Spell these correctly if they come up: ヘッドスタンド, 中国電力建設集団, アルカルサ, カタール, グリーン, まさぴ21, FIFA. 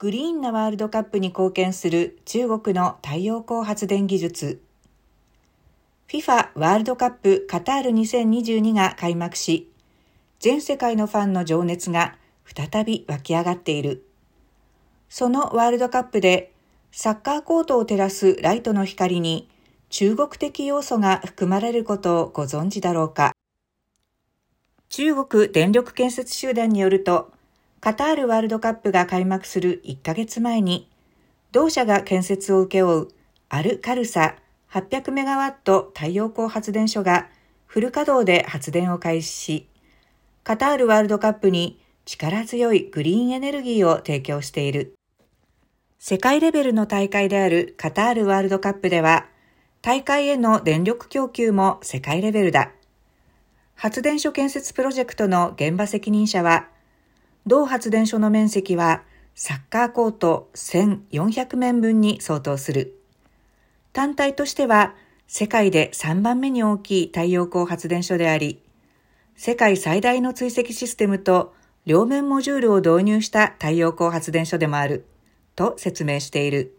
グリーンなワールドカップに貢献する中国の太陽光発電技術。 FIFA ワールドカップカタール2022が開幕し、全世界のファンの情熱が再び湧き上がっている。そのワールドカップでサッカーコートを照らすライトの光に中国的要素が含まれることをご存知だろうか。中国電力建設集団によると、カタールワールドカップが開幕する1ヶ月前に、同社が建設を請け負うアルカルサ800メガワット太陽光発電所がフル稼働で発電を開始し、カタールワールドカップに力強いグリーンエネルギーを提供している。世界レベルの大会であるカタールワールドカップでは、大会への電力供給も世界レベルだ。発電所建設プロジェクトの現場責任者は、同発電所の面積はサッカーコート1400面分に相当する。単体としては世界で3番目に大きい太陽光発電所であり、世界最大の追跡システムと両面モジュールを導入した太陽光発電所でもあると説明している。